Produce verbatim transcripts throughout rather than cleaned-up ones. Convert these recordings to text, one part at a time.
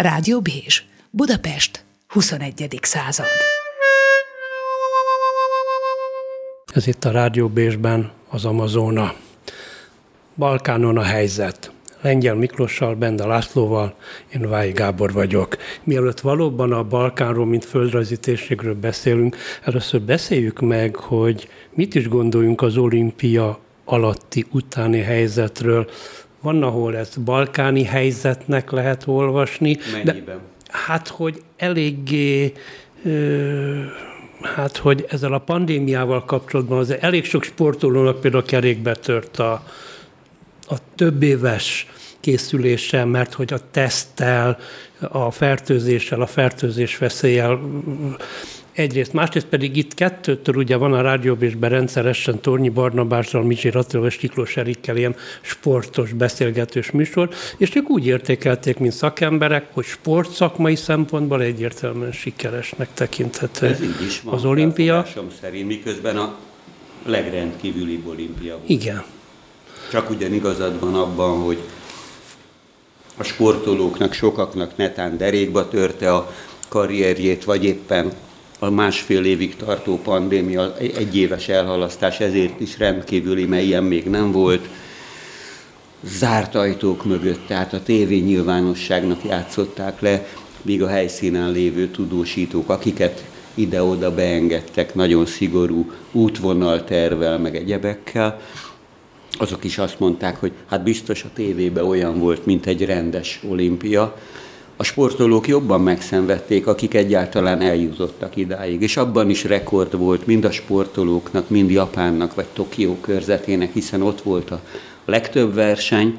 Rádió Bés, Budapest, huszonegyedik század. Ez itt a Rádió Bésben az Amazona. Balkánon a helyzet. Lengyel Miklossal, Benda Lászlóval, én Vályi Gábor vagyok. Mielőtt valóban a Balkánról, mint földrajzi térségről beszélünk, először beszéljük meg, hogy mit is gondoljunk az olimpia alatti, utáni helyzetről. Van, ahol ezt balkáni helyzetnek lehet olvasni. Mennyiben? De, hát, hogy eléggé... Ö, hát, hogy ezzel a pandémiával kapcsolatban az elég sok sportolónak például a kerékbe tört a, a több éves készüléssel, mert hogy a teszttel, a fertőzéssel, a fertőzés veszéllyel egyrészt, másrészt pedig itt kettőtől ugye van a Rádió Bésben rendszeresen Tornyi Barnabással, Micsi Ratló és Sikló Serikkel ilyen sportos beszélgetős műsor, és ők úgy értékelték, mint szakemberek, hogy sportszakmai szempontból egyértelműen sikeresnek tekinthető az olimpia. Ez így is van, szerint, miközben a legrendkívülibb olimpia volt. Igen. Csak ugyan igazad van abban, hogy a sportolóknak, sokaknak netán derékba törte a karrierjét, vagy éppen a másfél évig tartó pandémia, egyéves elhalasztás, ezért is rendkívüli, mert ilyen még nem volt, zárt ajtók mögött, tehát a tévé nyilvánosságnak játszották le, míg a helyszínen lévő tudósítók, akiket ide-oda beengedtek nagyon szigorú útvonaltervvel, meg egyebekkel, azok is azt mondták, hogy hát biztos a tévében olyan volt, mint egy rendes olimpia. A sportolók jobban megszenvedték, akik egyáltalán eljutottak idáig, és abban is rekord volt mind a sportolóknak, mind Japánnak, vagy Tokió körzetének, hiszen ott volt a legtöbb verseny,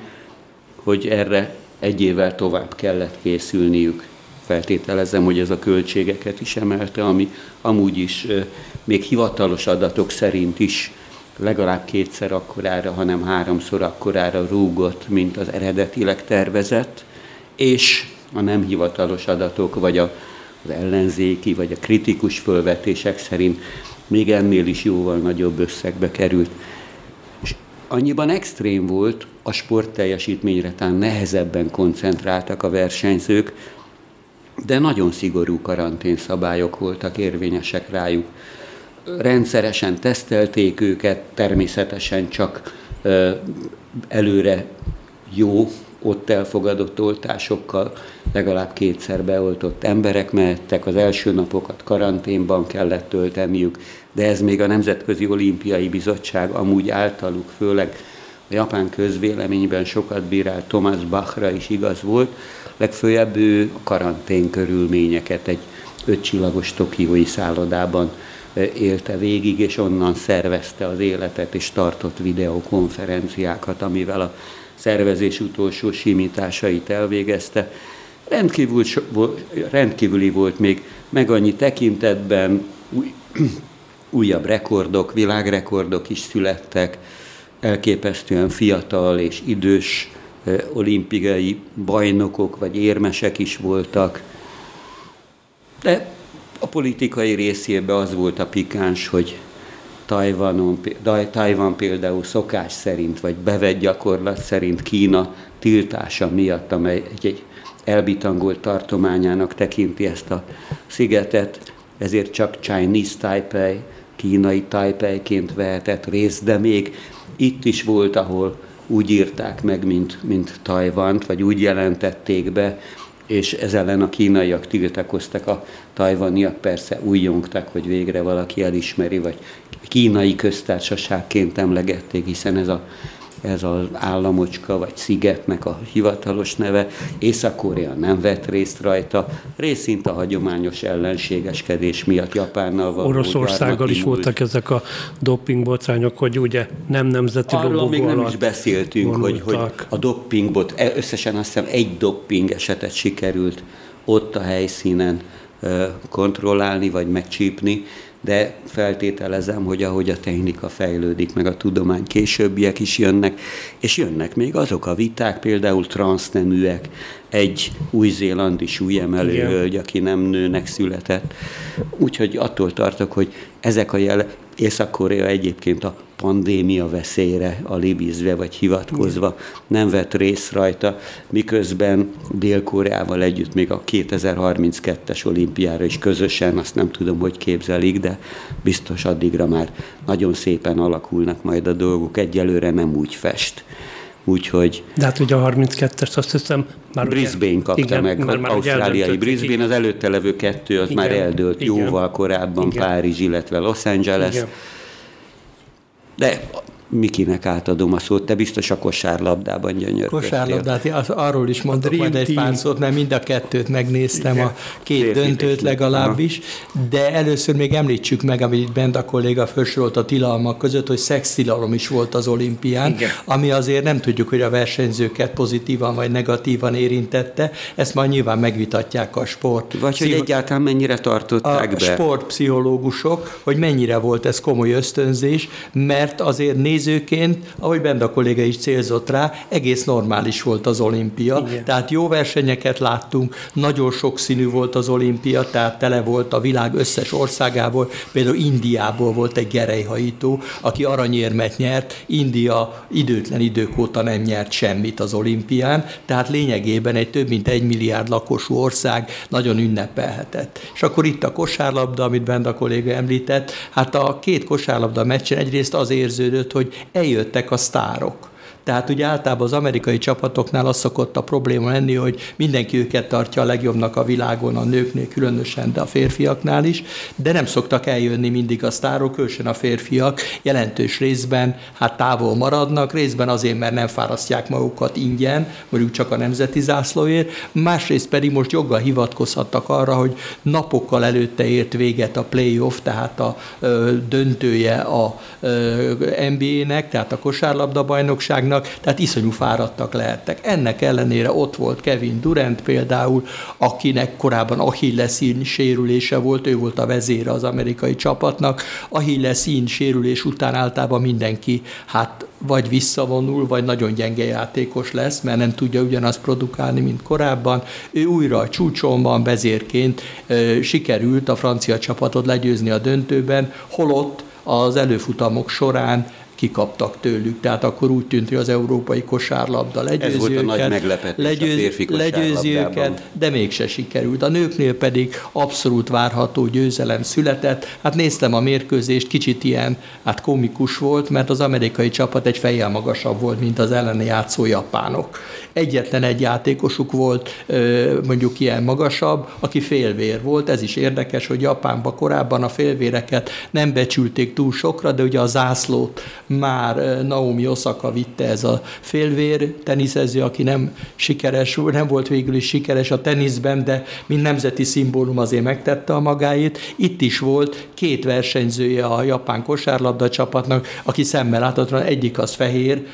hogy erre egy évvel tovább kellett készülniük. Feltételezem, hogy ez a költségeket is emelte, ami amúgy is még hivatalos adatok szerint is legalább kétszer akkorára, hanem háromszor akkorára rúgott, mint az eredetileg tervezett, és a nem hivatalos adatok, vagy az ellenzéki, vagy a kritikus fölvetések szerint még ennél is jóval nagyobb összegbe került. És annyiban extrém volt, a sportteljesítményre talán nehezebben koncentráltak a versenyzők, de nagyon szigorú karanténszabályok voltak érvényesek rájuk. Rendszeresen tesztelték őket, természetesen csak előre jó, ott elfogadott oltásokkal, legalább kétszer beoltott emberek mehettek, az első napokat karanténban kellett tölteniük, de ez még a Nemzetközi Olimpiai Bizottság amúgy általuk, főleg a japán közvéleményben sokat bírált Thomas Bachra is igaz volt, legfőjebb ő a karantén körülményeket egy ötcsillagos tokiói szállodában élte végig, és onnan szervezte az életet, és tartott videokonferenciákat, amivel a szervezés utolsó simításait elvégezte. Rendkívül, rendkívüli volt még meg annyi tekintetben, új, újabb rekordok, világrekordok is születtek, elképesztően fiatal és idős olimpiai bajnokok vagy érmesek is voltak. De a politikai részében az volt a pikáns, hogy Tajvanon, Tajvan például szokás szerint, vagy bevett gyakorlat szerint Kína tiltása miatt, amely egy elbitangolt tartományának tekinti ezt a szigetet, ezért csak Chinese Taipei, kínai Taipeiként vehetett részt, de még itt is volt, ahol úgy írták meg, mint, mint Tajvant, vagy úgy jelentették be, és ez ellen a kínaiak tiltakoztak, a tajvaniak persze újjongtak, hogy végre valaki elismeri, vagy kínai köztársaságként emlegették, hiszen ez, a, ez az államocska, vagy szigetnek a hivatalos neve. Észak-Korea nem vett részt rajta, részint a hagyományos ellenségeskedés miatt Japánnal való. Oroszországgal is voltak ezek a doppingbotrányok, hogy ugye nem nemzeti logó alatt. Arról még nem is beszéltünk, hogy, hogy a doppingbot, összesen azt hiszem egy dopping esetet sikerült ott a helyszínen kontrollálni, vagy megcsípni, de feltételezem, hogy ahogy a technika fejlődik, meg a tudomány, későbbiek is jönnek, és jönnek még azok a viták, például transzneműek, egy új-zélandi súlyemelő hölgy, aki nem nőnek született. Úgyhogy attól tartok, hogy ezek a jele... Észak-Korea egyébként a pandémia veszélyre alibizve vagy hivatkozva nem vett részt rajta, miközben Dél-Koreával együtt még a kétezer-harminckettes olimpiára is közösen, azt nem tudom, hogy képzelik, de biztos addigra már nagyon szépen alakulnak majd a dolgok, egyelőre nem úgy fest. Úgyhogy... De hát ugye a harminckettest azt hiszem... Már Brisbane ugye, kapta igen, meg, már, már ausztráliai Brisbane, így, az előtte levő kettő, az igen, már eldőlt igen, jóval korábban, igen. Párizs, illetve Los Angeles. Igen. De mikinek átadom a szót? Te biztos a kosárlabdában gyönyörködtél. Kosárlabdát, az, arról is mondok Dream majd egy pár szót, mert mind a kettőt megnéztem, igen. A két Férfi döntőt legalábbis, de először még említsük meg, amit Benda a kolléga felsorolt a tilalmak között, hogy szextilalom is volt az olimpián, igen. Ami azért nem tudjuk, hogy a versenyzőket pozitívan vagy negatívan érintette, ezt majd nyilván megvitatják a sport. Vagy Pszicho- hogy egyáltalán mennyire tartották a be. A sportpszichológusok, hogy mennyire volt ez komoly ösztönzés, mert azért néz Nézőként, ahogy Benda kolléga is célzott rá, egész normális volt az olimpia, igen. Tehát jó versenyeket láttunk, nagyon sokszínű volt az olimpia, tehát tele volt a világ összes országából, például Indiából volt egy gerejhajító, aki aranyérmet nyert, India időtlen idők óta nem nyert semmit az olimpián, tehát lényegében egy több mint egy milliárd lakosú ország nagyon ünnepelhetett. És akkor itt a kosárlabda, amit Benda kolléga említett, hát a két kosárlabda meccsen egyrészt az érződött, hogy eljöttek a sztárok. Tehát ugye általában az amerikai csapatoknál az szokott a probléma lenni, hogy mindenki őket tartja a legjobbnak a világon, a nőknél különösen, de a férfiaknál is, de nem szoktak eljönni mindig a sztárok, különösen a férfiak jelentős részben hát távol maradnak, részben azért, mert nem fárasztják magukat ingyen, mondjuk csak a nemzeti zászlóért, másrészt pedig most joggal hivatkozhattak arra, hogy napokkal előtte ért véget a playoff, tehát a ö, döntője a en bé á-nek, tehát a kosárlabda bajnokságnak, tehát iszonyú fáradtak lehettek. Ennek ellenére ott volt Kevin Durant például, akinek korábban Achilles-ín sérülése volt, ő volt a vezére az amerikai csapatnak. Achilles-ín sérülés után általában mindenki hát vagy visszavonul, vagy nagyon gyenge játékos lesz, mert nem tudja ugyanazt produkálni, mint korábban. Ő újra a csúcson van vezérként, ö, sikerült a francia csapatot legyőzni a döntőben, holott az előfutamok során kikaptak tőlük, tehát akkor úgy tűnt, hogy az európai kosárlabda legyőzi őket. Ez volt a nagy meglepetés legyőz, a férfi legyőzi őket, de mégse sikerült. A nőknél pedig abszolút várható győzelem született. Hát néztem a mérkőzést, kicsit ilyen hát komikus volt, mert az amerikai csapat egy fejjel magasabb volt, mint az ellene játszó japánok. Egyetlen egy játékosuk volt mondjuk ilyen magasabb, aki félvér volt. Ez is érdekes, hogy Japánban korábban a félvéreket nem becsülték túl sokra, de ugye a zászlót már Naomi Osaka vitte, ez a félvér teniszező, aki nem sikeres, nem volt végül is sikeres a teniszben, de mint nemzeti szimbólum azért megtette a magáét. Itt is volt két versenyzője a japán kosárlabda csapatnak, aki szemmel láthatóan egyik az fehér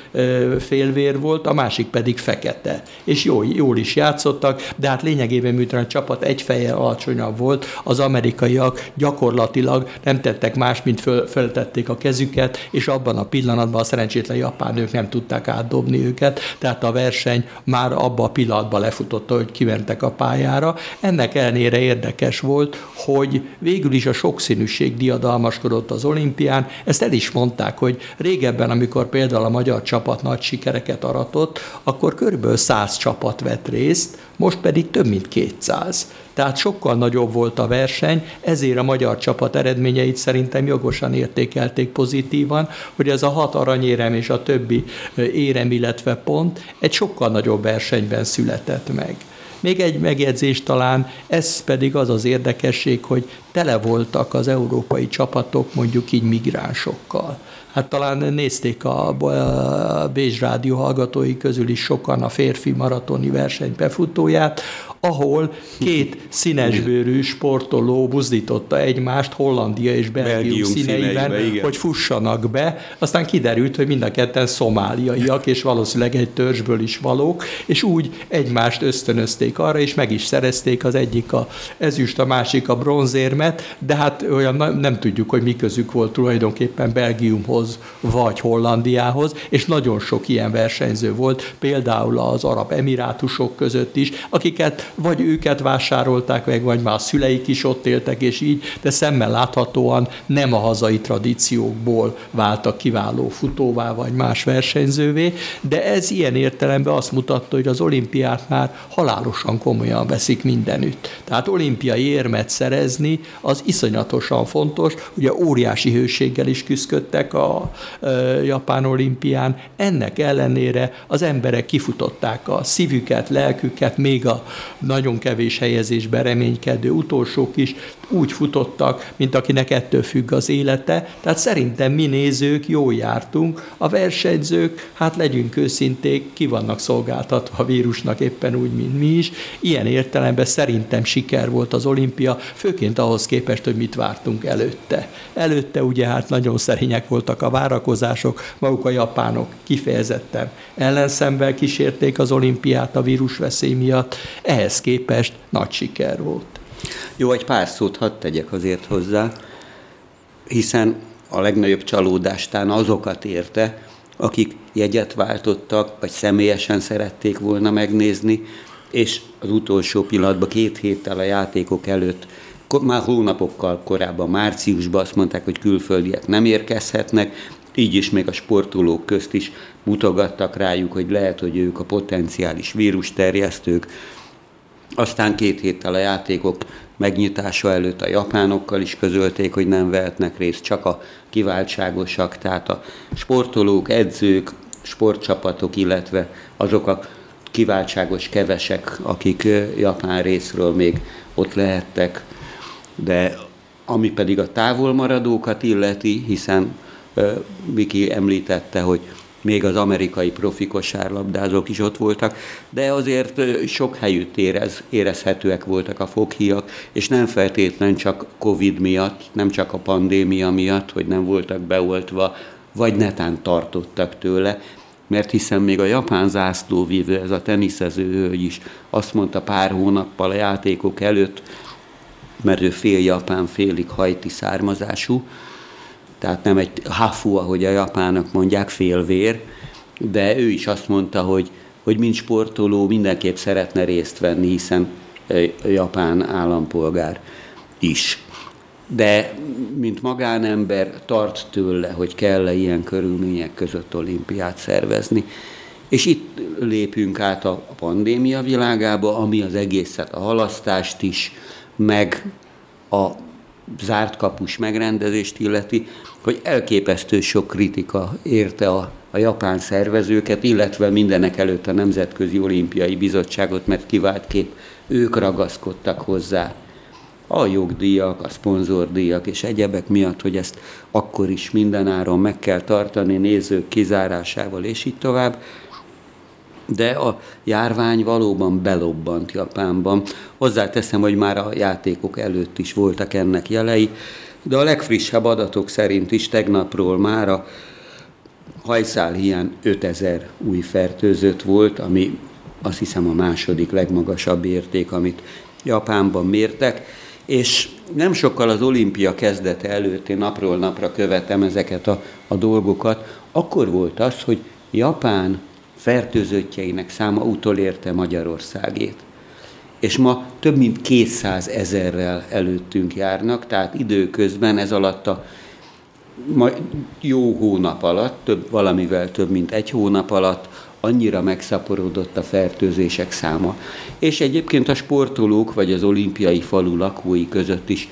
félvér volt, a másik pedig fekete. És jól, jól is játszottak, de hát lényegében miután a csapat egy fejjel alacsonyabb volt, az amerikaiak gyakorlatilag nem tettek más, mint föl, föltették a kezüket, és abban a pillanatban a szerencsétlen japán nők nem tudták átdobni őket, tehát a verseny már abban a pillanatban lefutotta, hogy kimentek a pályára. Ennek ellenére érdekes volt, hogy végül is a sokszínűség diadalmaskodott az olimpián. Ezt el is mondták, hogy régebben, amikor például a magyar csapat nagy sikereket aratott, akkor körülbelül száz csapat vett részt, most pedig több mint kétszáz. Tehát sokkal nagyobb volt a verseny, ezért a magyar csapat eredményeit szerintem jogosan értékelték pozitívan, hogy ez a hat aranyérem és a többi érem, illetve pont egy sokkal nagyobb versenyben született meg. Még egy megjegyzés talán, ez pedig az az érdekesség, hogy tele voltak az európai csapatok mondjuk így migránsokkal. Hát talán nézték a Bés rádió hallgatói közül is sokan a férfi maratoni verseny befutóját, ahol két színesbőrű sportoló buzdította egymást Hollandia és Belgium, Belgium színeiben, színeiben hogy fussanak be. Aztán kiderült, hogy mind a ketten szomáliaiak, és valószínűleg egy törzsből is valók, és úgy egymást ösztönözték esélyük arra, és meg is szerezték, az egyik a ezüst, a másik a bronzérmet, de hát olyan nem tudjuk, hogy mi közük volt tulajdonképpen Belgiumhoz vagy Hollandiához, és nagyon sok ilyen versenyző volt, például az Arab Emirátusok között is, akiket vagy őket vásárolták meg, vagy már a szüleik is ott éltek, és így, de szemmel láthatóan nem a hazai tradíciókból váltak kiváló futóvá, vagy más versenyzővé, de ez ilyen értelemben azt mutatta, hogy az olimpiát már halálosan komolyan veszik mindenütt. Tehát olimpiai érmet szerezni az iszonyatosan fontos, ugye óriási hőséggel is küzdöttek a ö, japán olimpián, ennek ellenére az emberek kifutották a szívüket, lelküket, még a nagyon kevés helyezésben reménykedő utolsók is úgy futottak, mint akinek ettől függ az élete, tehát szerintem mi nézők jól jártunk, a versenyzők, hát legyünk őszinték, ki vannak szolgáltatva a vírusnak éppen úgy, mint mi is. Ilyen értelemben szerintem siker volt az olimpia, főként ahhoz képest, hogy mit vártunk előtte. Előtte ugye hát nagyon szerények voltak a várakozások, maguk a japánok kifejezetten ellenszemvel kísérték az olimpiát a vírusveszély miatt, ehhez képest nagy siker volt. Jó, egy pár szót hadd tegyek azért hozzá, hiszen a legnagyobb csalódástán azokat érte, akik jegyet váltottak, vagy személyesen szerették volna megnézni, és az utolsó pillanatban, két héttel a játékok előtt, már hónapokkal korábban, márciusban azt mondták, hogy külföldiek nem érkezhetnek, így is még a sportolók közt is mutogattak rájuk, hogy lehet, hogy ők a potenciális vírusterjesztők. Aztán két héttel a játékok megnyitása előtt a japánokkal is közölték, hogy nem vehetnek részt, csak a kiváltságosak, tehát a sportolók, edzők, sportcsapatok, illetve azok a kiváltságos kevesek, akik japán részről még ott lehettek. De ami pedig a távolmaradókat illeti, hiszen Viki említette, hogy még az amerikai profi kosárlabdázók is ott voltak, de azért sok helyütt érez, érezhetőek voltak a foghíjak, és nem feltétlen csak Covid miatt, nem csak a pandémia miatt, hogy nem voltak beoltva, vagy netán tartottak tőle, mert hiszen még a japán zászlóvívő, ez a teniszező hölgy is azt mondta pár hónappal a játékok előtt, mert ő fél japán, félig hajti származású, tehát nem egy hafu, ahogy a japánok mondják, félvér, de ő is azt mondta, hogy, hogy mint sportoló mindenképp szeretne részt venni, hiszen japán állampolgár is. De mint magánember tart tőle, hogy kell-e ilyen körülmények között olimpiát szervezni. És itt lépünk át a pandémia világába, ami az egészet, a halasztást is, meg a zárt kapus megrendezést illeti, hogy elképesztő sok kritika érte a, a japán szervezőket, illetve mindenek előtt a Nemzetközi Olimpiai Bizottságot, mert kiváltképp ők ragaszkodtak hozzá a jogdíjak, a szponzordíjak és egyebek miatt, hogy ezt akkor is mindenáron meg kell tartani, nézők kizárásával és így tovább. De a járvány valóban belobbant Japánban. Hozzáteszem, hogy már a játékok előtt is voltak ennek jelei, de a legfrissebb adatok szerint is tegnapról már a hajszálhiány ötezer új fertőzött volt, ami azt hiszem a második legmagasabb érték, amit Japánban mértek, és nem sokkal az olimpia kezdete előtt, én napról napra követem ezeket a, a dolgokat, akkor volt az, hogy Japán fertőzöttjeinek száma utolérte Magyarországét. És ma több mint kétszázezerrel előttünk járnak, tehát időközben ez alatt a jó hónap alatt, több, valamivel több mint egy hónap alatt annyira megszaporodott a fertőzések száma. És egyébként a sportolók vagy az olimpiai falu lakói között is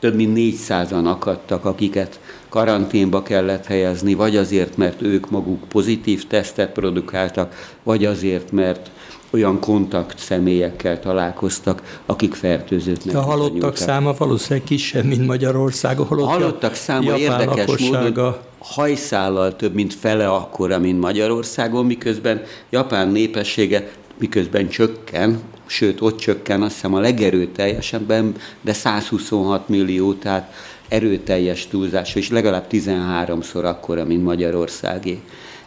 több mint négyszázan akadtak, akiket karanténba kellett helyezni, vagy azért, mert ők maguk pozitív tesztet produkáltak, vagy azért, mert olyan kontakt személyekkel találkoztak, akik fertőzöttnek. A halottak nyújtak. Száma valószínűleg kisebb, mint Magyarország. A halottak, a halottak száma érdekes lakossága. Módon hajszállal több, mint fele akkora, mint Magyarországon, miközben Japán népessége miközben csökken, sőt, ott csökken, azt hiszem a legerőteljesebben, de százhuszonhat millió, tehát erőteljes túlzás, és legalább tizenháromszor akkora, mint Magyarországé.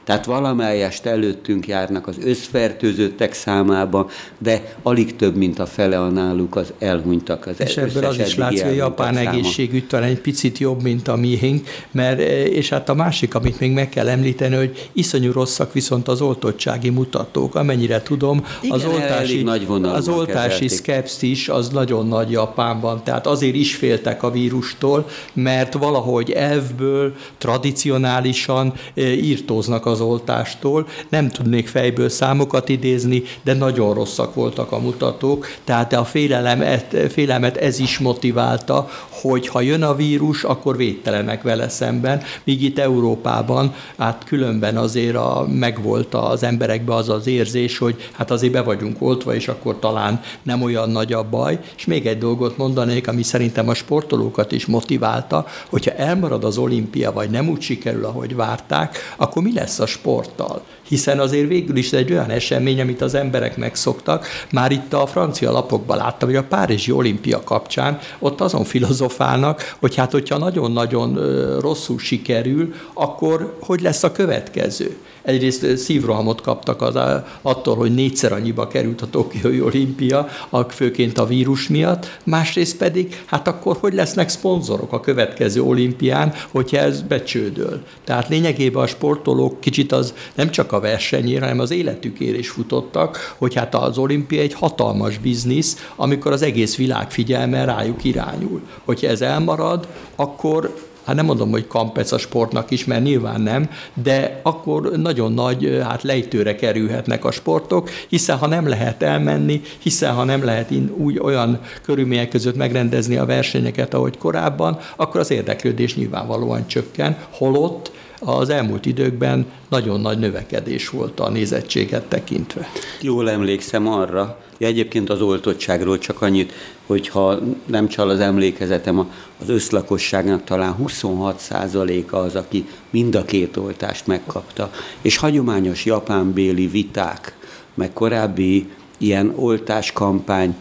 Tehát valamelyest előttünk járnak az összfertőzöttek számában, de alig több, mint a fele a náluk az elhunytak. Az és ebből az is látszik, hogy a japán egészségügy talán egy picit jobb, mint a miénk, mert, és hát a másik, amit még meg kell említeni, hogy iszonyú rosszak viszont az oltottsági mutatók. Amennyire tudom, igen, az oltási, az oltási szkepszis az nagyon nagy Japánban, tehát azért is féltek a vírustól, mert valahogy elvből, tradicionálisan írtóznak az oltástól. Nem tudnék fejből számokat idézni, de nagyon rosszak voltak a mutatók, tehát a félelemet, félelmet ez is motiválta, hogy ha jön a vírus, akkor védtelenek vele szemben, míg itt Európában, hát különben azért a, megvolt az emberekben az az érzés, hogy hát azért be vagyunk oltva, és akkor talán nem olyan nagy a baj. És még egy dolgot mondanék, ami szerintem a sportolókat is motiválta, hogyha elmarad az olimpia, vagy nem úgy sikerül, ahogy várták, akkor mi lesz a sporttal? Hiszen azért végül is egy olyan esemény, amit az emberek megszoktak. Már itt a francia lapokban láttam, hogy a párizsi olimpia kapcsán ott azon filozofálnak, hogy hát hogyha nagyon-nagyon rosszul sikerül, akkor hogy lesz a következő? Egyrészt szívrohamot kaptak az, attól, hogy négyszer annyiba került a tokiói olimpia, főként a vírus miatt, másrészt pedig, hát akkor hogy lesznek szponzorok a következő olimpián, hogyha ez becsődöl. Tehát lényegében a sportolók kicsit az nem csak a versenyére, hanem az életükért is futottak, hogy hát az olimpia egy hatalmas biznisz, amikor az egész világ figyelme rájuk irányul. Hogyha ez elmarad, akkor hát nem mondom, hogy kampec a sportnak is, mert nyilván nem, de akkor nagyon nagy hát lejtőre kerülhetnek a sportok, hiszen ha nem lehet elmenni, hiszen ha nem lehet úgy olyan körülmények között megrendezni a versenyeket, ahogy korábban, akkor az érdeklődés nyilvánvalóan csökken, holott az elmúlt időkben nagyon nagy növekedés volt a nézettséget tekintve. Jól emlékszem arra, ja, egyébként az oltottságról csak annyit, hogyha nem csal az emlékezetem, az összlakosságnak talán huszonhat százaléka az, aki mind a két oltást megkapta. És hagyományos japánbéli viták, meg korábbi ilyen oltáskampány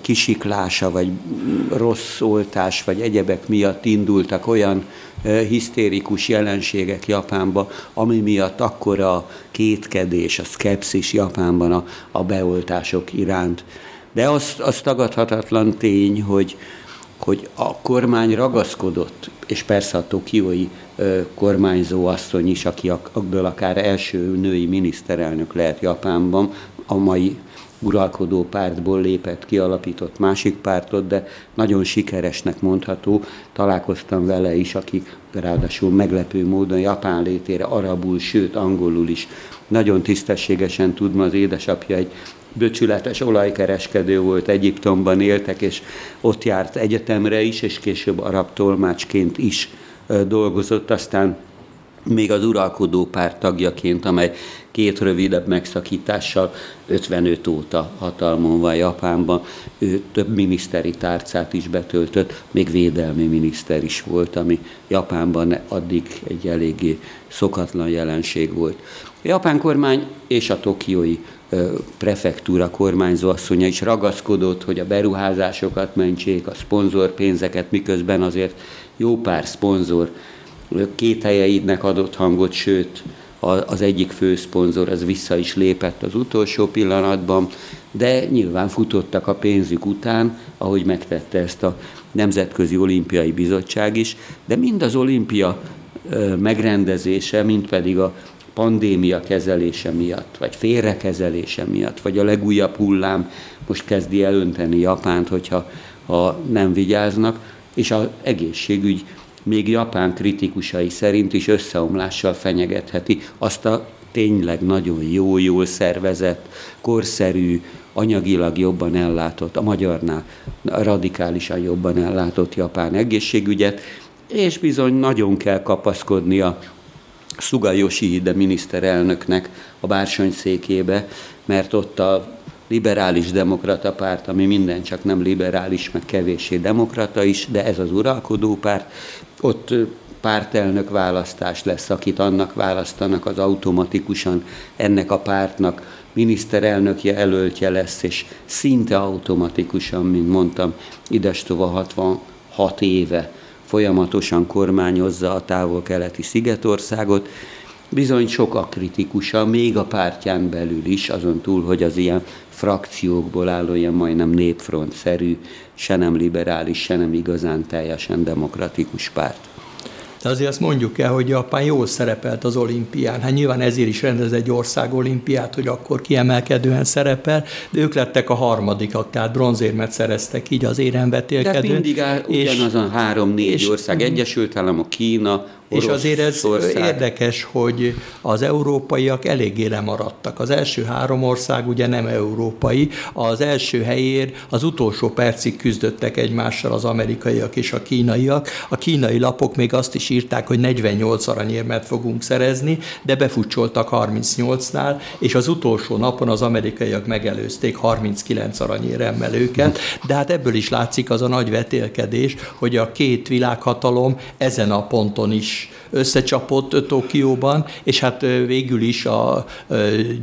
kisiklása, vagy rossz oltás, vagy egyebek miatt indultak olyan hisztérikus jelenségek Japánba, ami miatt akkora a kétkedés, a szkepszis Japánban a, a beoltások iránt. De az, az tagadhatatlan tény, hogy, hogy a kormány ragaszkodott, és persze a tokiói kormányzó asszony is, aki akből akár első női miniszterelnök lehet Japánban, a mai uralkodó pártból lépett, kialapított másik pártot, de nagyon sikeresnek mondható. Találkoztam vele is, aki ráadásul meglepő módon japán létére arabul, sőt angolul is nagyon tisztességesen tudna. Az édesapja egy böcsületes olajkereskedő volt, Egyiptomban éltek, és ott járt egyetemre is, és később arab tolmácsként is dolgozott, aztán még az uralkodó párt tagjaként, amely két rövidebb megszakítással ötvenöt óta hatalmon van Japánban. Ő több miniszteri tárcát is betöltött, még védelmi miniszter is volt, ami Japánban addig egy eléggé szokatlan jelenség volt. A japán kormány és a tokiói prefektúra kormányzó asszonya is ragaszkodott, hogy a beruházásokat mentsék, a szponzorpénzeket, miközben azért jó pár szponzor két helyeidnek adott hangot, sőt, az egyik főszponzor az vissza is lépett az utolsó pillanatban, de nyilván futottak a pénzük után, ahogy megtette ezt a Nemzetközi Olimpiai Bizottság is, de mind az olimpia megrendezése, mind pedig a pandémia kezelése miatt, vagy félrekezelése miatt, vagy a legújabb hullám most kezdi elönteni Japánt, hogyha ha nem vigyáznak, és az egészségügy még Japán kritikusai szerint is összeomlással fenyegetheti azt a tényleg nagyon jó, jól szervezett, korszerű, anyagilag jobban ellátott, a magyarnál radikálisan jobban ellátott japán egészségügyet, és bizony nagyon kell kapaszkodni a Suga Yoshihide miniszterelnöknek a bársonyszékébe, mert ott a liberális demokrata párt, ami minden csak nem liberális, meg kevéssé demokrata is, de ez az uralkodó párt, ott pártelnök választás lesz, akit annak választanak, az automatikusan ennek a pártnak miniszterelnökje, jelöltje lesz, és szinte automatikusan, mint mondtam, idestova hatvanhat éve folyamatosan kormányozza a távol-keleti Szigetországot, Bizony sok a kritikusa, még a pártján belül is, azon túl, hogy az ilyen frakciókból álló, ilyen majdnem népfrontszerű, se nem liberális, se nem igazán teljesen demokratikus párt. De azért azt mondjuk el, hogy Japán jól szerepelt az olimpián. Hát nyilván ezért is rendez egy ország olimpiát, hogy akkor kiemelkedően szerepel, de ők lettek a harmadikak, tehát bronzérmet szereztek így az éremvetélkedőn. Tehát mindig áll, ugyanazon három-négy ország, Egyesült Államok, Kína, Oroszország. És azért ez érdekes, hogy az európaiak eléggé lemaradtak. Az első három ország ugye nem európai, az első helyért az utolsó percig küzdöttek egymással az amerikaiak és a kínaiak. A kínai lapok még azt is írták, hogy negyvennyolc aranyérmet fogunk szerezni, de befutcsoltak harmincnyolcnál, és az utolsó napon az amerikaiak megelőzték harminckilenc aranyéremmel őket. De hát ebből is látszik az a nagy vetélkedés, hogy a két világhatalom ezen a ponton is összecsapott Tokióban, és hát végül is a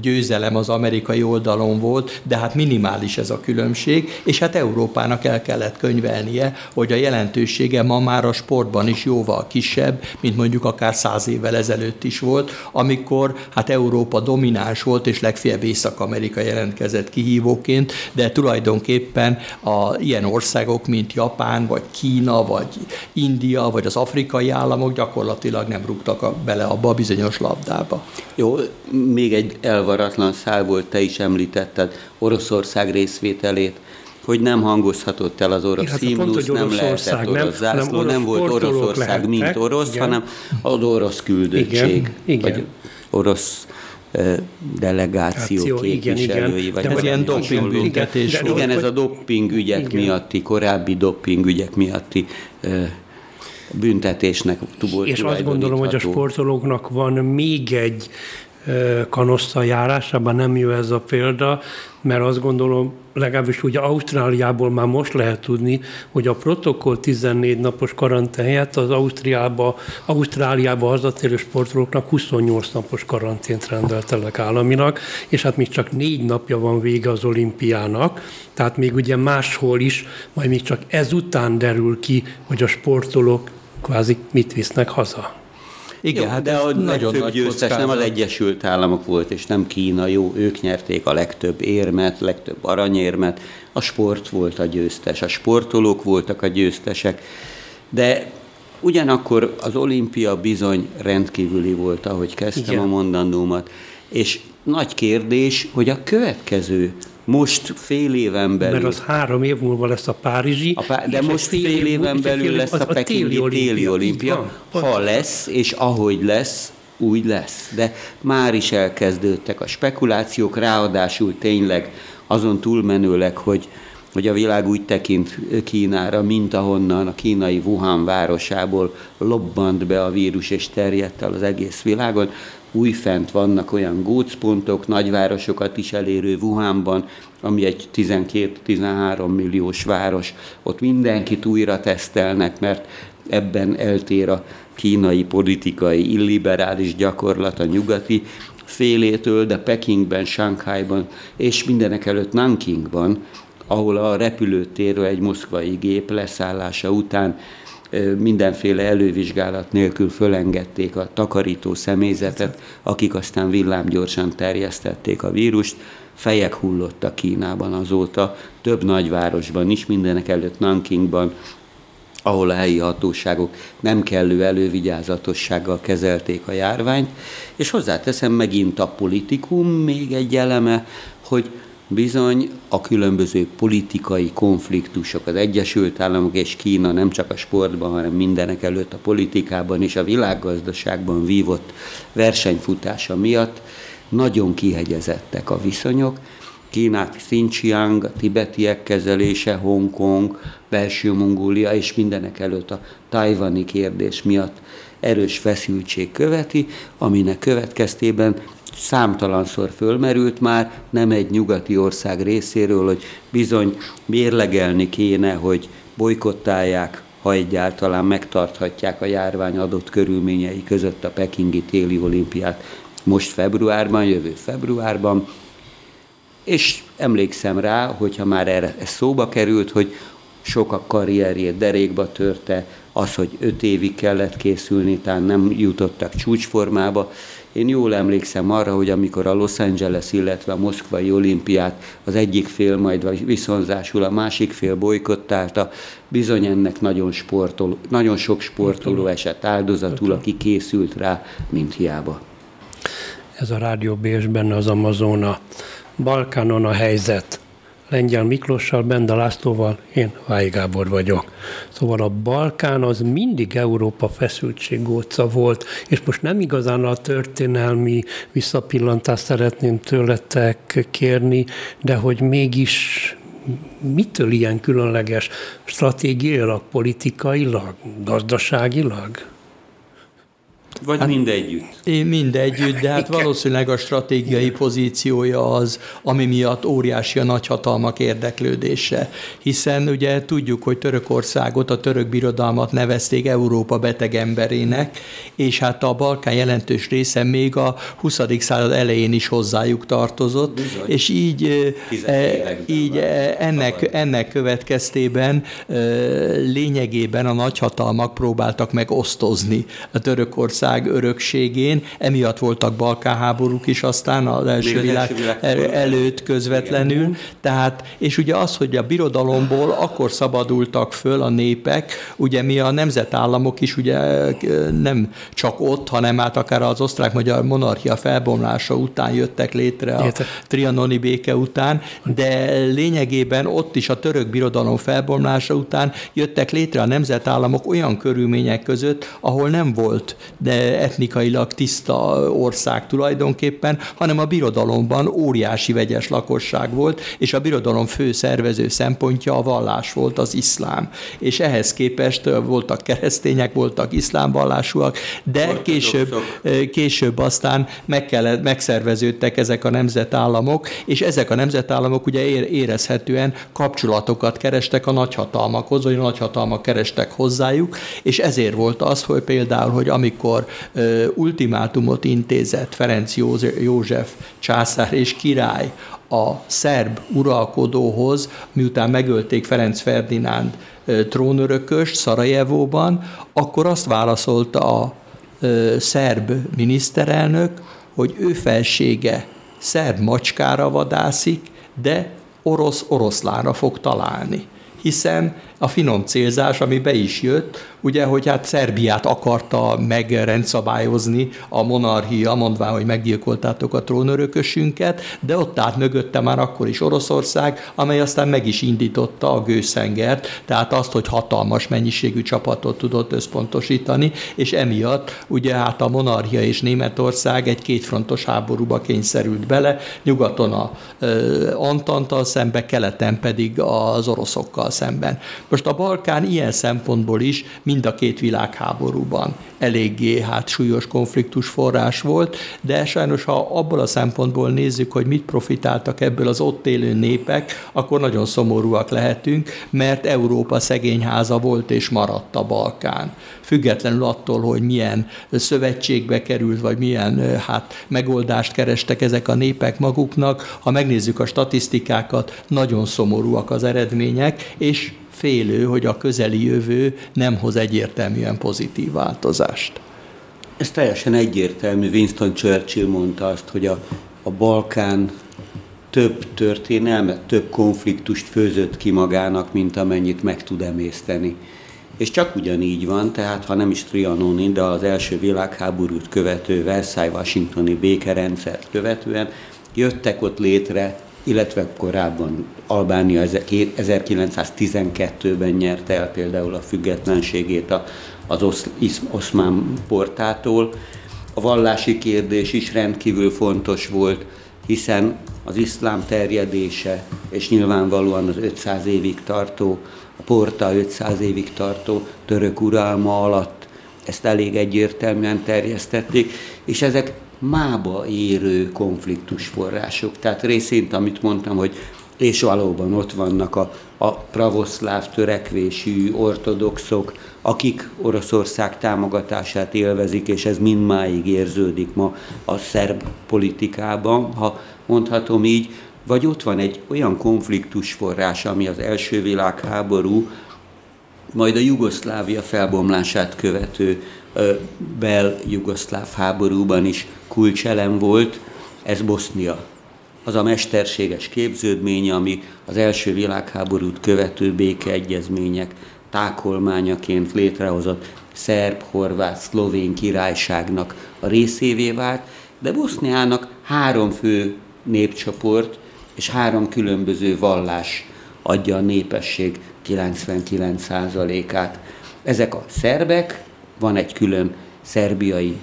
győzelem az amerikai oldalon volt, de hát minimális ez a különbség, és hát Európának el kellett könyvelnie, hogy a jelentősége ma már a sportban is jóval kisebb, mint mondjuk akár száz évvel ezelőtt is volt, amikor hát Európa domináns volt, és legfeljebb Észak-Amerika jelentkezett kihívóként, de tulajdonképpen a ilyen országok, mint Japán, vagy Kína, vagy India, vagy az afrikai államok gyakorlatilag nem rúgtak a, bele abba a bizonyos labdába. Jó, még egy elvaratlan szál volt, te is említetted Oroszország részvételét, hogy nem hangozhatott el az orosz himnusz, hát nem lehetett orosz zászló, nem, nem volt Oroszország, lehettek, mint orosz, igen, hanem az orosz küldöttség, igen, vagy igen, orosz delegáció képviselői, vagy ez ilyen dopingbüntetés. Igen, igen, ez a dopingügyek miatti, korábbi dopingügyek miatti büntetésnek volt. És azt gondolom, hogy a sportolóknak van még egy kanosztajárás, abban nem jó ez a példa, mert azt gondolom, legalábbis ugye Ausztráliából már most lehet tudni, hogy a protokoll tizennégy napos karantén helyett az Ausztriába, Ausztráliába hazatérő sportolóknak huszonnyolc napos karantént rendeltek államilag, és hát még csak négy napja van vége az olimpiának, tehát még ugye máshol is, majd még csak ezután derül ki, hogy a sportolók kvázi mit visznek haza. Igen, jó, hát de a legfőbb győztes nem az Egyesült Államok volt, és nem Kína, jó, ők nyerték a legtöbb érmet, legtöbb aranyérmet, a sport volt a győztes, a sportolók voltak a győztesek, de ugyanakkor az olimpia bizony rendkívüli volt, ahogy kezdtem igen, a mondandómat, és nagy kérdés, hogy a következő, most fél éven belül. Mert az három év múlva lesz a párizsi. A pá- de most fél, fél éven belül fél lesz a, a pekingi téli olimpia. Téli olimpia. Ha lesz, és ahogy lesz, úgy lesz. De már is elkezdődtek a spekulációk, ráadásul tényleg azon túlmenőleg, hogy, hogy a világ úgy tekint Kínára, mint ahonnan a kínai Wuhan városából lobbant be a vírus, és terjedt el az egész világon. Újfent vannak olyan gócpontok, nagyvárosokat is elérő Wuhanban, ami egy tizenkét-tizenhárom milliós város. Ott mindenkit újra tesztelnek, mert ebben eltér a kínai politikai illiberális gyakorlat a nyugati félétől, de Pekingben, Shanghaiban és mindenek előtt Nankingban, ahol a repülőtérről egy moszkvai gép leszállása után mindenféle elővizsgálat nélkül fölengedték a takarító személyzetet, akik aztán villámgyorsan terjesztették a vírust. Fejek hullottak Kínában azóta, több nagyvárosban is, mindenek előtt Nankingban, ahol a helyi hatóságok nem kellő elővigyázatossággal kezelték a járványt, és hozzáteszem megint a politikum még egy eleme, hogy bizony a különböző politikai konfliktusok, az Egyesült Államok és Kína nem csak a sportban, hanem mindenek előtt a politikában és a világgazdaságban vívott versenyfutása miatt nagyon kihegyezettek a viszonyok. Kínát Xinjiang, a tibetiek kezelése, Hongkong, Belső-Mongólia és mindenek előtt a tajvani kérdés miatt erős feszültség követi, aminek következtében számtalanszor fölmerült már, nem egy nyugati ország részéről, hogy bizony mérlegelni kéne, hogy bojkottálják, ha egyáltalán megtarthatják a járvány adott körülményei között a pekingi téli olimpiát most februárban, jövő februárban. És emlékszem rá, hogyha már erre ez szóba került, hogy sokak karrierjét derékba törte, az, hogy öt évig kellett készülni, tehát nem jutottak csúcsformába, Én jól emlékszem arra, hogy amikor a Los Angeles, illetve a moszkvai olimpiát az egyik fél majd viszonzásul, a másik fél bojkottálta, bizony ennek nagyon, sportoló, nagyon sok sportoló esett áldozatul, aki készült rá, mint hiába. Ez a Rádió Bésben az Amazona. Balkánon a helyzet. Lengyel Miklossal, Benda Lászlóval, én Vályi Gábor vagyok. Szóval a Balkán az mindig Európa feszültséggóca volt, és most nem igazán a történelmi visszapillantást szeretném tőletek kérni, de hogy mégis mitől ilyen különleges stratégiailag, politikailag, gazdaságilag? Vagy hát, mindegyütt? Én mindegyütt, de hát valószínűleg a stratégiai pozíciója az, ami miatt óriási a nagyhatalmak érdeklődése. Hiszen ugye tudjuk, hogy Törökországot, a török birodalmat nevezték Európa beteg emberének, és hát a Balkán jelentős része még a huszadik század elején is hozzájuk tartozott, bizony. És így, így ennek, ennek következtében lényegében a nagyhatalmak próbáltak meg osztozni a Törökország örökségén, emiatt voltak Balkánháborúk is aztán az első világ előtt közvetlenül. Tehát, és ugye az, hogy a birodalomból akkor szabadultak föl a népek, ugye mi a nemzetállamok is ugye nem csak ott, hanem át akár az osztrák-magyar monarchia felbomlása után jöttek létre a trianoni béke után, de lényegében ott is a török birodalom felbomlása után jöttek létre a nemzetállamok olyan körülmények között, ahol nem volt de etnikailag tiszta ország tulajdonképpen, hanem a birodalomban óriási vegyes lakosság volt, és a birodalom fő szervező szempontja a vallás volt, az iszlám. És ehhez képest voltak keresztények, voltak iszlámvallásúak, de később, később aztán meg kellett, megszerveződtek ezek a nemzetállamok, és ezek a nemzetállamok ugye érezhetően kapcsolatokat kerestek a nagyhatalmakhoz, vagy a nagyhatalmak kerestek hozzájuk, és ezért volt az, hogy például, hogy amikor akkor uh, ultimátumot intézett Ferenc József, József császár és király a szerb uralkodóhoz, miután megölték Ferenc Ferdinánd uh, trónörököst Szarajevóban, akkor azt válaszolta a uh, szerb miniszterelnök, hogy ő felsége szerb macskára vadászik, de orosz oroszlánra fog találni. Hiszen a finom célzás, ami be is jött, ugye, hogy hát Szerbiát akarta megrendszabályozni a monarchia, mondván, hogy meggyilkoltátok a trónörökösünket, de ott állt mögötte már akkor is Oroszország, amely aztán meg is indította a gőzhengert, tehát azt, hogy hatalmas mennyiségű csapatot tudott összpontosítani, és emiatt ugye hát a monarchia és Németország egy kétfrontos háborúba kényszerült bele, nyugaton a Antanttal szemben, keleten pedig az oroszokkal szemben. Most a Balkán ilyen szempontból is mind a két világháborúban eléggé hát súlyos konfliktus forrás volt, de sajnos ha abból a szempontból nézzük, hogy mit profitáltak ebből az ott élő népek, akkor nagyon szomorúak lehetünk, mert Európa szegényháza volt és maradt a Balkán. Függetlenül attól, hogy milyen szövetségbe került, vagy milyen hát, megoldást kerestek ezek a népek maguknak, ha megnézzük a statisztikákat, nagyon szomorúak az eredmények, és félő, hogy a közeli jövő nem hoz egyértelműen pozitív változást. Ez teljesen egyértelmű. Winston Churchill mondta azt, hogy a, a Balkán több történelmet, több konfliktust főzött ki magának, mint amennyit meg tud emészteni. És csak ugyanígy van, tehát ha nem is trianoni, de az első világháborút követő Versailles-washingtoni békerendszert követően jöttek ott létre, illetve korábban Albánia ezerkilencszáztizenkettőben nyerte el például a függetlenségét az Oszmán portától. A vallási kérdés is rendkívül fontos volt, hiszen az iszlám terjedése, és nyilvánvalóan az ötszáz évig tartó, a porta ötszáz évig tartó török uralma alatt ezt elég egyértelműen terjesztették, és ezek mába érő konfliktus források. Tehát részint, amit mondtam, hogy és valóban ott vannak a, a pravoszláv törekvésű ortodoxok, akik Oroszország támogatását élvezik, és ez mindmáig érződik ma a szerb politikában, ha mondhatom így, vagy ott van egy olyan konfliktus forrás, ami az első világháború, majd a Jugoszlávia felbomlását követő bel-jugoszláv háborúban is kulcselem volt, ez Bosznia. Az a mesterséges képződmény, ami az első világháborút követő békeegyezmények tákolmányaként létrehozott szerb, horvát, szlovén királyságnak a részévé vált, de Boszniának három fő népcsoport és három különböző vallás adja a népesség kilencvenkilenc százalékát. Ezek a szerbek, van egy külön szerbiai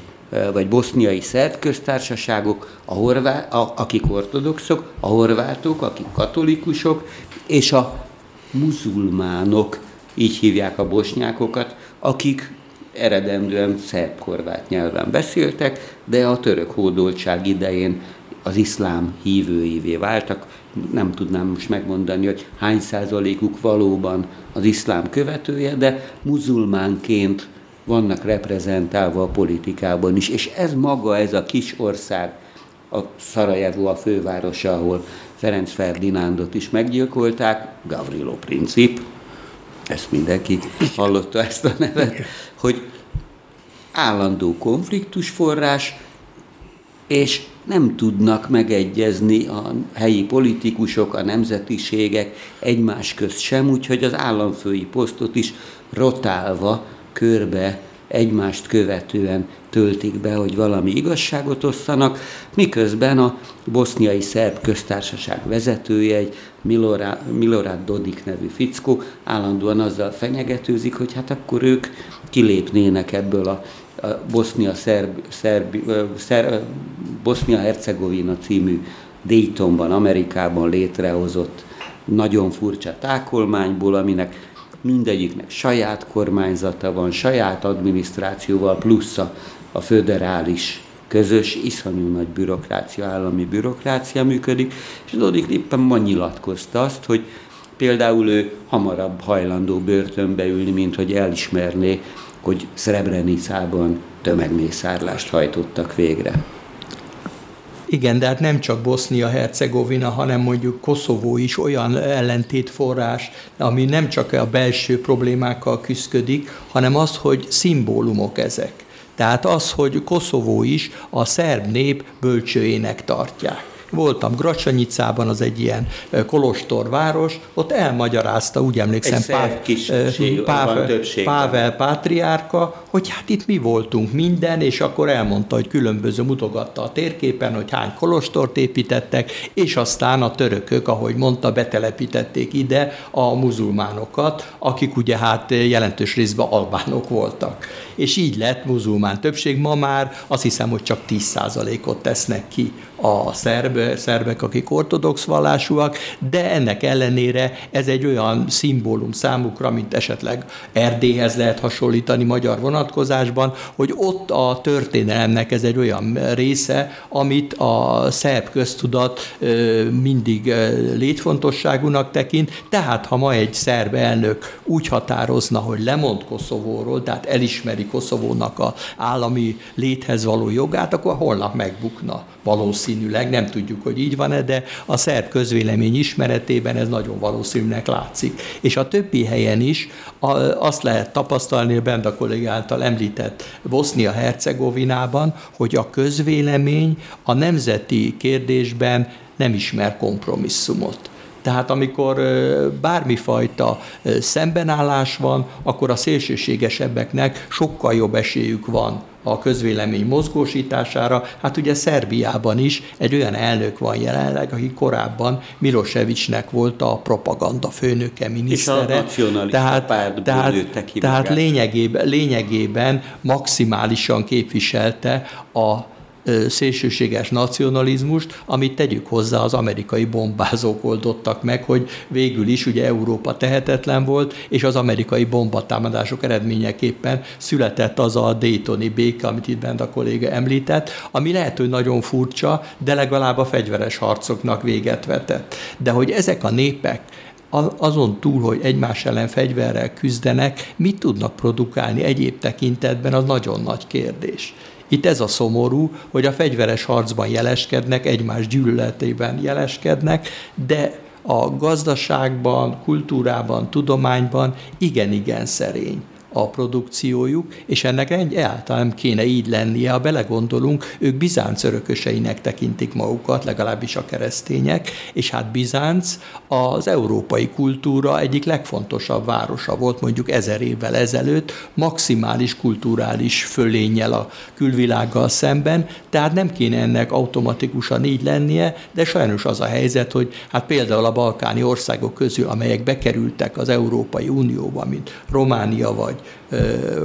vagy boszniai szerb köztársaságok, a horvát, a, akik ortodoxok, a horvátok, akik katolikusok, és a muzulmánok, így hívják a bosnyákokat, akik eredendően szerb-horvát nyelven beszéltek, de a török hódoltság idején az iszlám hívőivé váltak. Nem tudnám most megmondani, hogy hány százalékuk valóban az iszlám követője, de muzulmánként vannak reprezentálva a politikában is. És ez maga, ez a kis ország, a Szarajevó a fővárosa, ahol Ferenc Ferdinándot is meggyilkolták, Gavrilo Princip, ezt mindenki hallotta, ezt a nevet, hogy állandó konfliktus forrás, és nem tudnak megegyezni a helyi politikusok, a nemzetiségek egymás közt sem, úgyhogy az államfői posztot is rotálva, körbe, egymást követően töltik be, hogy valami igazságot osszanak, miközben a boszniai szerb köztársaság vezetője, egy Milorad Dodik nevű fickó állandóan azzal fenyegetőzik, hogy hát akkor ők kilépnének ebből a Bosznia-Hercegovina című Daytonban, Amerikában létrehozott nagyon furcsa tákolmányból, aminek mindegyiknek saját kormányzata van, saját adminisztrációval, plusz a, a föderális közös, iszonyú nagy bürokrácia, állami bürokrácia működik, és Dodik éppen ma nyilatkozta azt, hogy például ő hamarabb hajlandó börtönbe ülni, mint hogy elismerné, hogy Szrebrenicában tömegmészárlást hajtottak végre. Igen, de hát nem csak Bosznia-Hercegovina, hanem mondjuk Koszovó is olyan ellentétforrás, ami nem csak a belső problémákkal küszködik, hanem az, hogy szimbólumok ezek. Tehát az, hogy Koszovó is a szerb nép bölcsőjének tartják. Voltam Gracsanyicában, az egy ilyen kolostorváros, ott elmagyarázta, úgy emlékszem, Páv, Páv, Pável pátriárka, hogy hát itt mi voltunk minden, és akkor elmondta, hogy különböző, mutogatta a térképen, hogy hány kolostort építettek, és aztán a törökök, ahogy mondta, betelepítették ide a muzulmánokat, akik ugye hát jelentős részben albánok voltak. És így lett muzulmán többség, ma már azt hiszem, hogy csak tíz százalékot tesznek ki a szerb, szerbek, akik ortodox vallásúak, de ennek ellenére ez egy olyan szimbólum számukra, mint esetleg Erdélyhez lehet hasonlítani magyar vonatkozásban, hogy ott a történelemnek ez egy olyan része, amit a szerb köztudat mindig létfontosságúnak tekint, tehát ha ma egy szerb elnök úgy határozna, hogy lemond Koszovóról, tehát elismeri Koszovónak az állami léthez való jogát, akkor holnap megbukna valószínűleg. Nem tudjuk, hogy így van-e, de a szerb közvélemény ismeretében ez nagyon valószínűnek látszik. És a többi helyen is azt lehet tapasztalni, a Benda kolléga által említett Bosznia-Hercegovinában, hogy a közvélemény a nemzeti kérdésben nem ismer kompromisszumot. Tehát amikor bármifajta szembenállás van, akkor a szélsőségesebbeknek sokkal jobb esélyük van a közvélemény mozgósítására. Hát ugye Szerbiában is egy olyan elnök van jelenleg, aki korábban Milosevicnek volt a propaganda főnöke, minisztere. És a nacionalista tehát, pártból tehát, nőtte ki tehát lényegében, lényegében maximálisan képviselte a szélsőséges nacionalizmust, amit tegyük hozzá, az amerikai bombázók oldottak meg, hogy végül is ugye Európa tehetetlen volt, és az amerikai bombatámadások eredményeképpen született az a Daytoni béke, amit itt bent a kolléga említett, ami lehet, hogy nagyon furcsa, de legalább a fegyveres harcoknak véget vetett. De hogy ezek a népek azon túl, hogy egymás ellen fegyverrel küzdenek, mit tudnak produkálni egyéb tekintetben, az nagyon nagy kérdés. Itt ez a szomorú, hogy a fegyveres harcban jeleskednek, egymás gyűlöletében jeleskednek, de a gazdaságban, kultúrában, tudományban igen-igen szerény. a produkciójuk, és ennek egyáltalán kéne így lennie, ha belegondolunk, ők Bizánc örököseinek tekintik magukat, legalábbis a keresztények, és hát Bizánc az európai kultúra egyik legfontosabb városa volt mondjuk ezer évvel ezelőtt, maximális kulturális fölénnyel a külvilággal szemben, tehát nem kéne ennek automatikusan így lennie, de sajnos az a helyzet, hogy hát például a balkáni országok közül, amelyek bekerültek az Európai Unióba, mint Románia vagy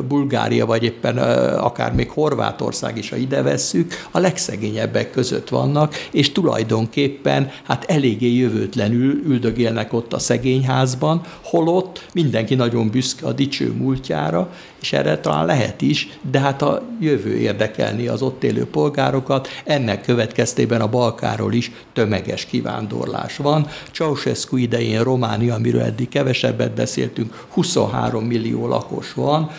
Bulgária, vagy éppen akár még Horvátország is, ha ide vesszük, a legszegényebbek között vannak, és tulajdonképpen hát eléggé jövőtlenül üldögélnek ott a szegényházban, holott mindenki nagyon büszke a dicső múltjára, és erre talán lehet is, de hát a jövő érdekelni az ott élő polgárokat, ennek következtében a Balkánról is tömeges kivándorlás van. Ceausescu idején Románia, amiről eddig kevesebbet beszéltünk, huszonhárom millió lakos van.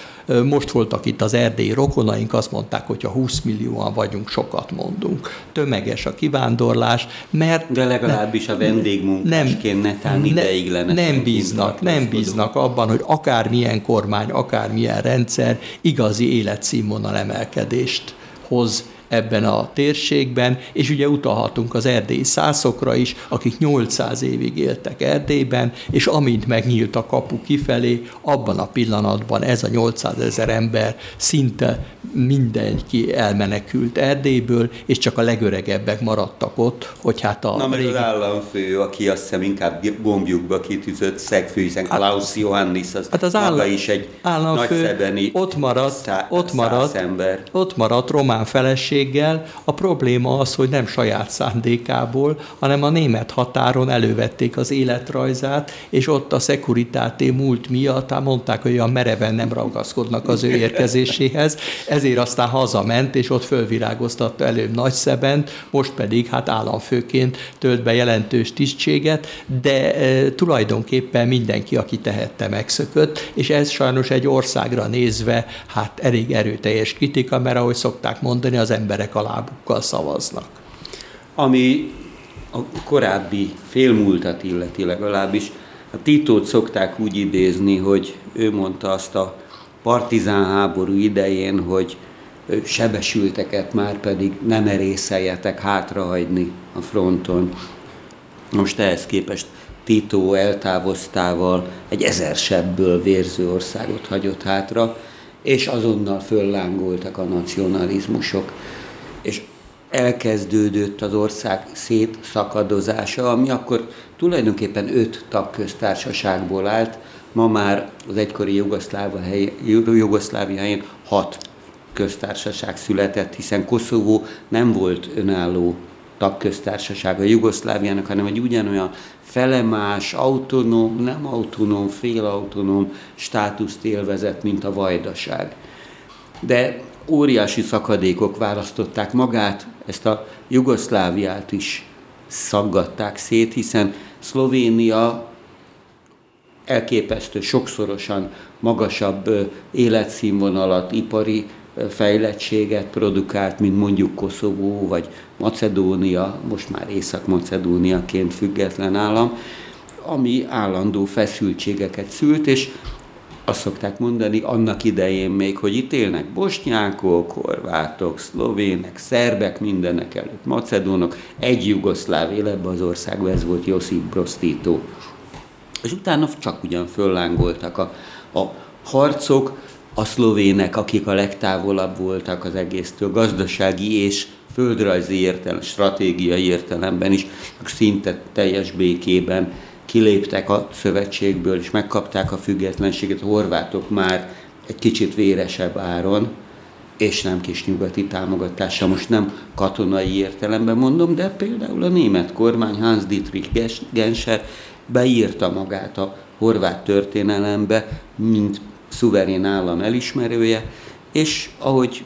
Most voltak itt az erdélyi rokonaink, azt mondták, hogy ha húsz millióan vagyunk, sokat mondunk. Tömeges a kivándorlás, mert... De legalábbis nem, a vendégmunkásként netán ideiglenes. Nem bíznak, nem bíznak abban, hogy akármilyen kormány, akármilyen rendszer igazi életszínvonal emelkedést hoz ebben a térségben, és ugye utalhatunk az erdélyi szászokra is, akik nyolcszáz évig éltek Erdélyben, és amint megnyílt a kapu kifelé, abban a pillanatban ez a nyolcszázezer ember szinte mindenki elmenekült Erdélyből, és csak a legöregebbek maradtak ott, hogy hát a... Na, mert régi... az államfő, aki azt hiszem inkább gombjukba kitűzött szegfő, hiszen hát, Klaus Johannis, az, hát az maga állam, is egy nagyszebeni ott maradt, szá, ott maradt, ember. Ott maradt román feleség. A probléma az, hogy nem saját szándékából, hanem a német határon elővették az életrajzát, és ott a Securitate múlt miatt mondták, hogy olyan mereven nem ragaszkodnak az ő érkezéséhez, ezért aztán hazament, és ott fölvirágoztatta előbb Nagyszebent, most pedig hát államfőként tölt be jelentős tisztséget, de e, tulajdonképpen mindenki, aki tehette, megszökött, és ez sajnos egy országra nézve hát elég erőteljes kritika, mert ahogy szokták mondani, az emberek a lábukkal szavaznak. Ami a korábbi félmúltat illeti legalábbis, a Titót szokták úgy idézni, hogy ő mondta azt a partizán háború idején, hogy sebesülteket már pedig nem merészeljetek hátrahagyni a fronton. Most ehhez képest Tito eltávoztával egy ezer sebből vérző országot hagyott hátra, és azonnal föllángoltak a nacionalizmusok. És elkezdődött az ország szétszakadozása, ami akkor tulajdonképpen öt tagköztársaságból állt, ma már az egykori Jugoszlávia helyén hat köztársaság született, hiszen Koszovó nem volt önálló tagköztársaság a Jugoszláviának, hanem egy ugyanolyan felemás, autonóm, nem autonóm, félautonóm státuszt élvezett, mint a vajdaság. De óriási szakadékok választották magát, ezt a Jugoszláviát is szaggatták szét, hiszen Szlovénia elképesztő, sokszorosan magasabb életszínvonalat, ipari fejlettséget produkált, mint mondjuk Koszovó vagy Macedónia, most már Észak-Macedóniaként független állam, ami állandó feszültségeket szült, és azt szokták mondani annak idején még, hogy itt élnek bosnyákok, horvátok, szlovének, szerbek, mindenek előtt macedónok, egy jugoszláv él ebbe az országba, ez volt Josip Broz Tito. És utána csak ugyan föllángoltak a, a harcok, a szlovének, akik a legtávolabb voltak az egésztől, gazdasági és földrajzi értelem, stratégiai értelemben is, szinte teljes békében kiléptek a szövetségből, és megkapták a függetlenséget, a horvátok már egy kicsit véresebb áron, és nem kis nyugati támogatása, most nem katonai értelemben mondom, de például a német kormány, Hans Dietrich Genscher beírta magát a horvát történelembe, mint szuverén állam elismerője, és ahogy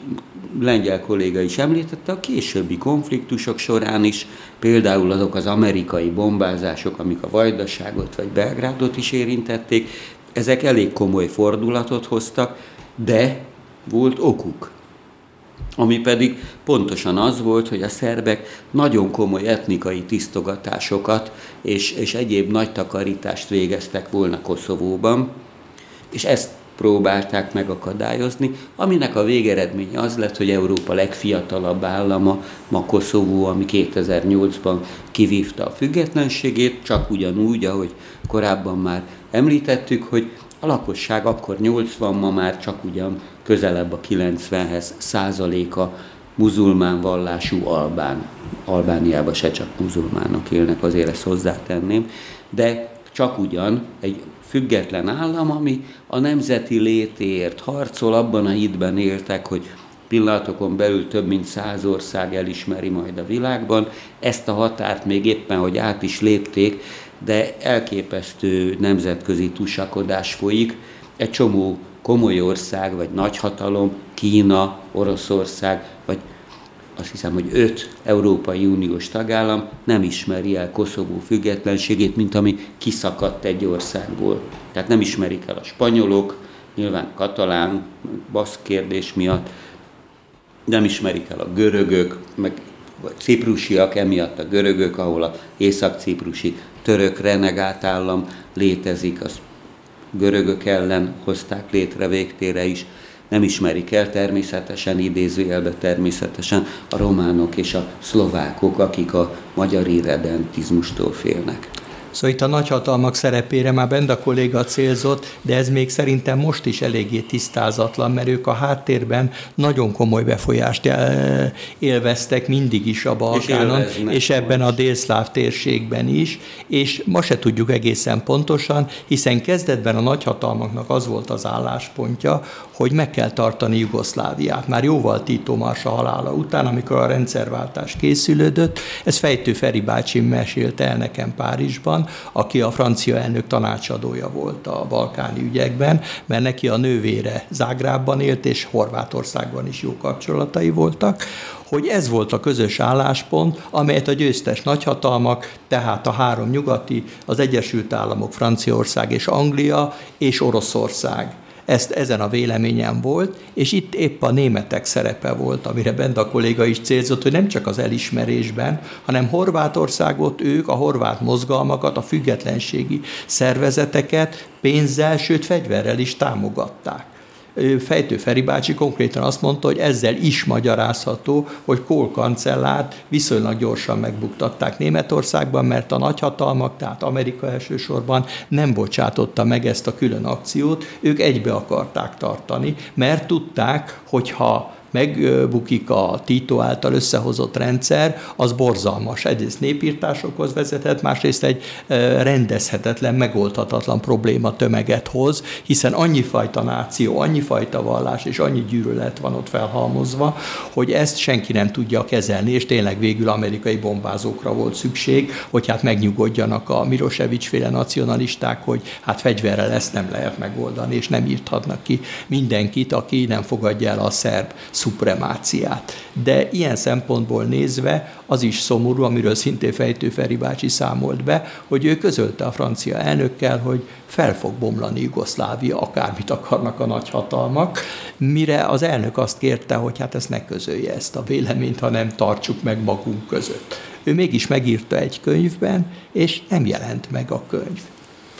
lengyel kolléga is említette, a későbbi konfliktusok során is, például azok az amerikai bombázások, amik a Vajdaságot vagy Belgrádot is érintették, ezek elég komoly fordulatot hoztak, de volt okuk. Ami pedig pontosan az volt, hogy a szerbek nagyon komoly etnikai tisztogatásokat és, és egyéb nagy takarítást végeztek volna Koszovóban, és ezt próbálták megakadályozni, aminek a végeredménye az lett, hogy Európa legfiatalabb állama, ma Koszovó, ami kétezer-nyolcban kivívta a függetlenségét, csak ugyanúgy, ahogy korábban már említettük, hogy a lakosság akkor nyolcvan, ma már csak ugyan közelebb a kilencvenhez százaléka muzulmán vallású albán. Albániában se csak muzulmánok élnek, azért ezt hozzátenném, de csak ugyan egy független állam, ami a nemzeti létéért harcol, abban a hitben éltek, hogy pillanatokon belül több mint száz ország elismeri majd a világban. Ezt a határt még éppen, hogy át is lépték, de elképesztő nemzetközi tusakodás folyik. Egy csomó komoly ország, vagy nagyhatalom, Kína, Oroszország, vagy azt hiszem, hogy öt Európai Uniós tagállam nem ismeri el Koszovó függetlenségét, mint ami kiszakadt egy országból. Tehát nem ismerik el a spanyolok, nyilván katalán, baszk kérdés miatt, nem ismerik el a görögök, meg ciprusiak, emiatt a görögök, ahol a észak-ciprusi török renegált állam létezik, az görögök ellen hozták létre végtére is. Nem ismerik el természetesen, idézőjelbe természetesen a románok és a szlovákok, akik a magyar irredentizmustól félnek. Szóval itt a nagyhatalmak szerepére már Benda kolléga célzott, de ez még szerintem most is eléggé tisztázatlan, mert ők a háttérben nagyon komoly befolyást élveztek mindig is a Balkánon, és, és ebben a délszláv térségben is, és ma se tudjuk egészen pontosan, hiszen kezdetben a nagyhatalmaknak az volt az álláspontja, hogy meg kell tartani Jugoszláviát. Már jóval Tito Marsa halála után, amikor a rendszerváltás készülődött, ez Fejtő Feri bácsi mesélte el nekem Párizsban, aki a francia elnök tanácsadója volt a balkáni ügyekben, mert neki a nővére Zágrában élt, és Horvátországban is jó kapcsolatai voltak, hogy ez volt a közös álláspont, amelyet a győztes nagyhatalmak, tehát a három nyugati, az Egyesült Államok, Franciaország és Anglia és Oroszország. Ezt ezen a véleményen volt, és itt épp a németek szerepe volt, amire Benda kolléga is célzott, hogy nem csak az elismerésben, hanem Horvátországot ők, a horvát mozgalmakat, a függetlenségi szervezeteket pénzzel, sőt fegyverrel is támogatták. Fejtő Feri bácsi konkrétan azt mondta, hogy ezzel is magyarázható, hogy Kohl kancellárt viszonylag gyorsan megbuktatták Németországban, mert a nagyhatalmak, tehát Amerika elsősorban nem bocsátotta meg ezt a külön akciót, ők egybe akarták tartani, mert tudták, hogyha megbukik a Tito által összehozott rendszer, az borzalmas. Egyrészt népírtásokhoz vezethet, másrészt egy rendezhetetlen, megoldhatatlan probléma tömeget hoz, hiszen annyi fajta náció, annyi fajta vallás és annyi gyűlölet van ott felhalmozva, hogy ezt senki nem tudja kezelni, és tényleg végül amerikai bombázókra volt szükség, hogy hát megnyugodjanak a Milosevic-féle nacionalisták, hogy hát fegyverrel ezt nem lehet megoldani, és nem írthatnak ki mindenkit, aki nem fogadja el a szerb szupremáciát. De ilyen szempontból nézve az is szomorú, amiről szintén Fejtő Feri bácsi számolt be, hogy ő közölte a francia elnökkel, hogy fel fog bomlani Jugoszlávia, akármit akarnak a nagyhatalmak, mire az elnök azt kérte, hogy hát ezt ne közölje ezt a véleményt, hanem tartsuk meg magunk között. Ő mégis megírta egy könyvben, és nem jelent meg a könyv.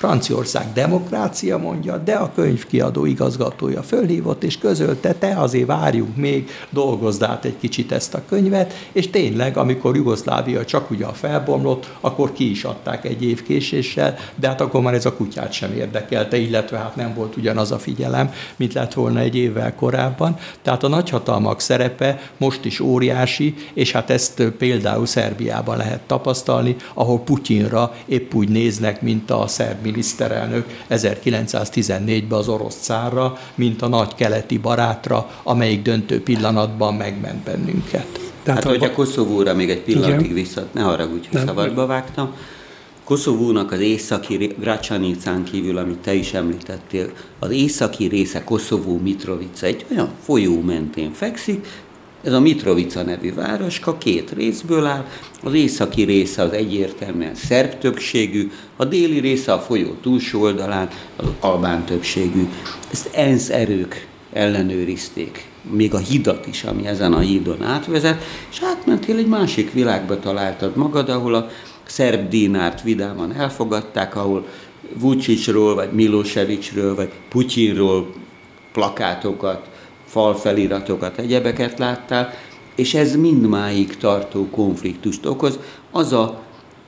Franciaország demokrácia, mondja, de a könyvkiadó igazgatója fölhívott, és közölte, te azért várjunk még, dolgozd át egy kicsit ezt a könyvet, és tényleg, amikor Jugoszlávia csak ugyan felbomlott, akkor ki is adták egy év késéssel, de hát akkor már ez a kutyát sem érdekelte, illetve hát nem volt ugyanaz a figyelem, mint lett volna egy évvel korábban. Tehát a nagyhatalmak szerepe most is óriási, és hát ezt például Szerbiában lehet tapasztalni, ahol Putyinra épp úgy néznek, mint a szerb miniszterelnök ezerkilencszáztizennégyben az orosz cárra, mint a nagy keleti barátra, amelyik döntő pillanatban megment bennünket. Tehát, hát, hogy a Koszovóra még egy pillanatig vissza, ne haragudj, hogy szabadba vágtam. Koszovónak az északi, Gracanicán kívül, amit te is említettél, az északi része Koszovó Mitrovica, egy olyan folyó mentén fekszik, ez a Mitrovica nevű városka két részből áll, az északi része az egyértelműen szerb többségű, a déli része a folyó túlsó oldalán az albán többségű. Ezt ENSZ erők ellenőrizték, még a hidat is, ami ezen a hídon átvezet, és átmentél egy másik világba, találtad magad, ahol a szerb dínárt vidáman elfogadták, ahol Vucicról, vagy Milosevicről, vagy Putyinról plakátokat, falfeliratokat, egyebeket láttál, és ez mindmáig tartó konfliktust okoz. Az a,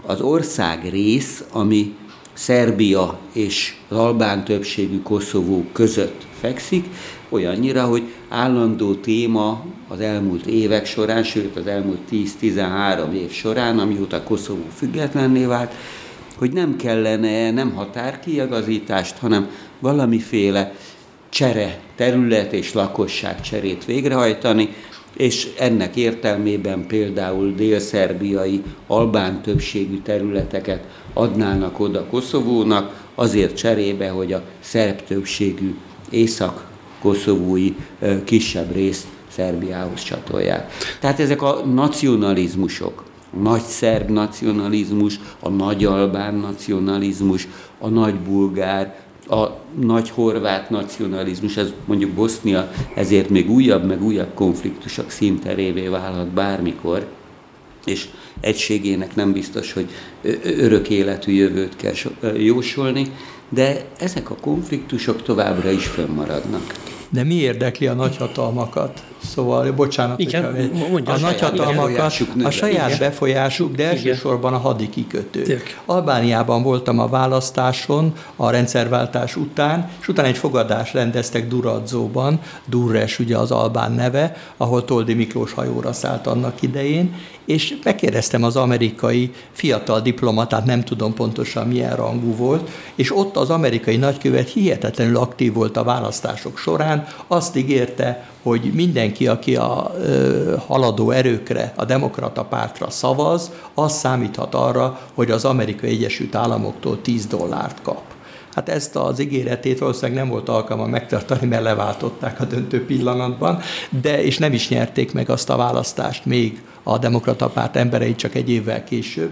az ország rész, ami Szerbia és az albán többségű Koszovó között fekszik, olyannyira, hogy állandó téma az elmúlt évek során, sőt az elmúlt tíz-tizenhárom év során, amióta Koszovó függetlenné vált, hogy nem kellene nem határkiigazítást, hanem valamiféle csere, terület és lakosság cserét végrehajtani, és ennek értelmében például délszerbiai albán többségű területeket adnának oda Koszovónak, azért cserébe, hogy a szerb többségű észak-koszovói kisebb részt Szerbiához csatolják. Tehát ezek a nacionalizmusok, a nagy szerb nacionalizmus, a nagy albán nacionalizmus, a nagy bulgár, a nagy horvát nacionalizmus, ez mondjuk Bosznia ezért még újabb, meg újabb konfliktusok színterévé válhat bármikor, és egységének nem biztos, hogy örök életű jövőt kell jósolni, de ezek a konfliktusok továbbra is fönnmaradnak. De mi érdekli a nagyhatalmakat? Szóval, bocsánat, igen, a, a nagyhatalmakat, a saját igen. befolyásuk, de elsősorban a hadikikötők. Igen. Albániában voltam a választáson, a rendszerváltás után, és utána egy fogadást rendeztek Durradzóban, Durrës ugye az albán neve, ahol Toldi Miklós hajóra szállt annak idején, és megkérdeztem az amerikai fiatal diplomatát, nem tudom pontosan milyen rangú volt, és ott az amerikai nagykövet hihetetlenül aktív volt a választások során, azt ígérte, hogy mindenki, aki a ö, haladó erőkre, a demokrata pártra szavaz, az számíthat arra, hogy az Amerikai Egyesült Államoktól tíz dollárt kap. Hát ezt az ígéretét valószínűleg nem volt alkalma megtartani, mert leváltották a döntő pillanatban, de és nem is nyerték meg azt a választást még a demokrata párt emberei csak egy évvel később.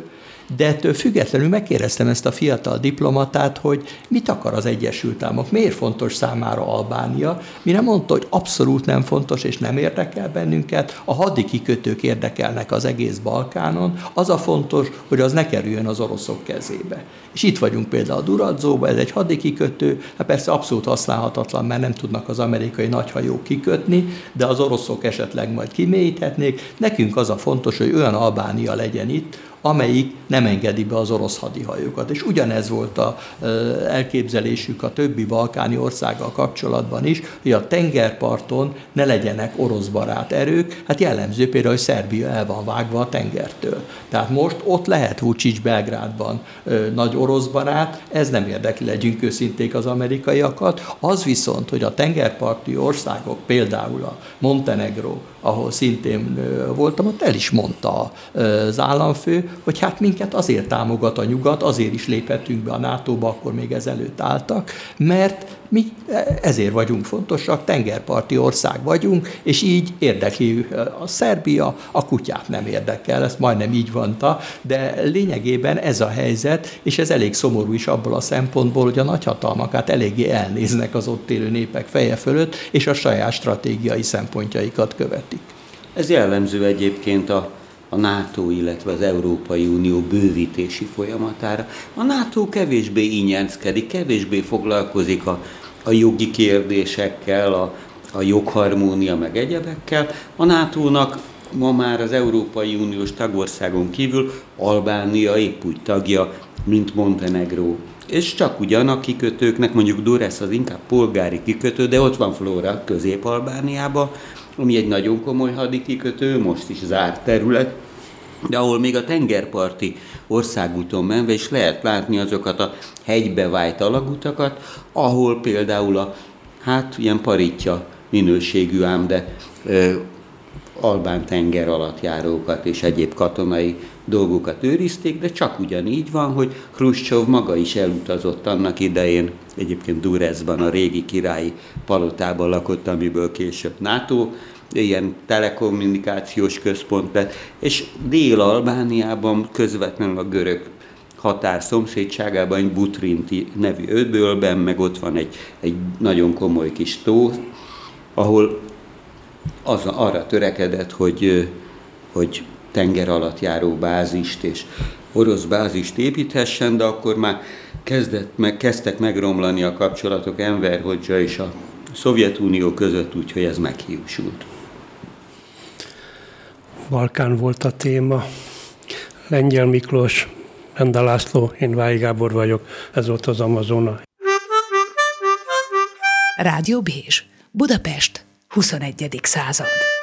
De ettől függetlenül megkérdeztem ezt a fiatal diplomatát, hogy mit akar az Egyesült Államok, miért fontos számára Albánia, mire mondta, hogy abszolút nem fontos és nem érdekel bennünket, a hadikikötők érdekelnek az egész Balkánon, az a fontos, hogy az ne kerüljön az oroszok kezébe. És itt vagyunk például a Durradzóban, ez egy hadikikötő, hát persze abszolút használhatatlan, mert nem tudnak az amerikai nagyhajók kikötni, de az oroszok esetleg majd kimélyíthetnék, nekünk az a fontos, hogy olyan Albánia legyen itt, amelyik nem engedi be az orosz hadihajókat. És ugyanez volt az elképzelésük a többi balkáni országgal kapcsolatban is, hogy a tengerparton ne legyenek oroszbarát erők, hát jellemző például, hogy Szerbia el van vágva a tengertől. Tehát most ott lehet Vucic Belgrádban ö, nagy oroszbarát, ez nem érdekli, legyünk őszinték az amerikaiakat, az viszont, hogy a tengerparti országok, például a Montenegro, ahol szintén voltam, ott el is mondta az államfő, hogy hát minket azért támogat a nyugat, azért is léphetünk be a nátóba, akkor még ezelőtt álltak, mert mi ezért vagyunk fontosak, tengerparti ország vagyunk, és így érdekli a Szerbia, a kutyát nem érdekel, ezt majdnem így mondta, de lényegében ez a helyzet, és ez elég szomorú is abból a szempontból, hogy a nagyhatalmakat eléggé elnéznek az ott élő népek feje fölött, és a saját stratégiai szempontjaikat követik. Ez jellemző egyébként a a NATO, illetve az Európai Unió bővítési folyamatára. A NATO kevésbé ínyenckedik, kevésbé foglalkozik a, a jogi kérdésekkel, a, a jogharmónia meg egyebekkel. A nátónak ma már az Európai Uniós tagországon kívül Albánia épp úgy tagja, mint Montenegró. És csak ugyan a kikötőknek, mondjuk Durrës az inkább polgári kikötő, de ott van Flóra, Közép-Albániában, ami egy nagyon komoly hadikikötő, most is zárt terület, de ahol még a tengerparti országúton menve is lehet látni azokat a hegybe vájt alagutakat, ahol például a, hát ilyen paritja minőségű ám, de ö, albán tenger alatt járókat és egyéb katonai dolgokat őrizték, de csak ugyanígy van, hogy Hruscsov maga is elutazott annak idején, egyébként Durrësban, a régi királyi palotában lakott, amiből később NATO, ilyen telekommunikációs központ lett, és Dél-Albániában, közvetlenül a görög határ szomszédságában, egy Butrinti nevű öbölben, meg ott van egy, egy nagyon komoly kis tó, ahol az, arra törekedett, hogy, hogy tenger alatt járó bázist és orosz bázist építhessen, de akkor már kezdett, meg, kezdtek megromlani a kapcsolatok Enver hodzsa és a, Szovjetunió között, úgyhogy ez meghiúsult. Balkán volt a téma. Lengyel Miklos, Benda László, én Vályi Gábor vagyok. Ez volt az Amazona. Rádió Bés, Budapest, huszonegyedik század.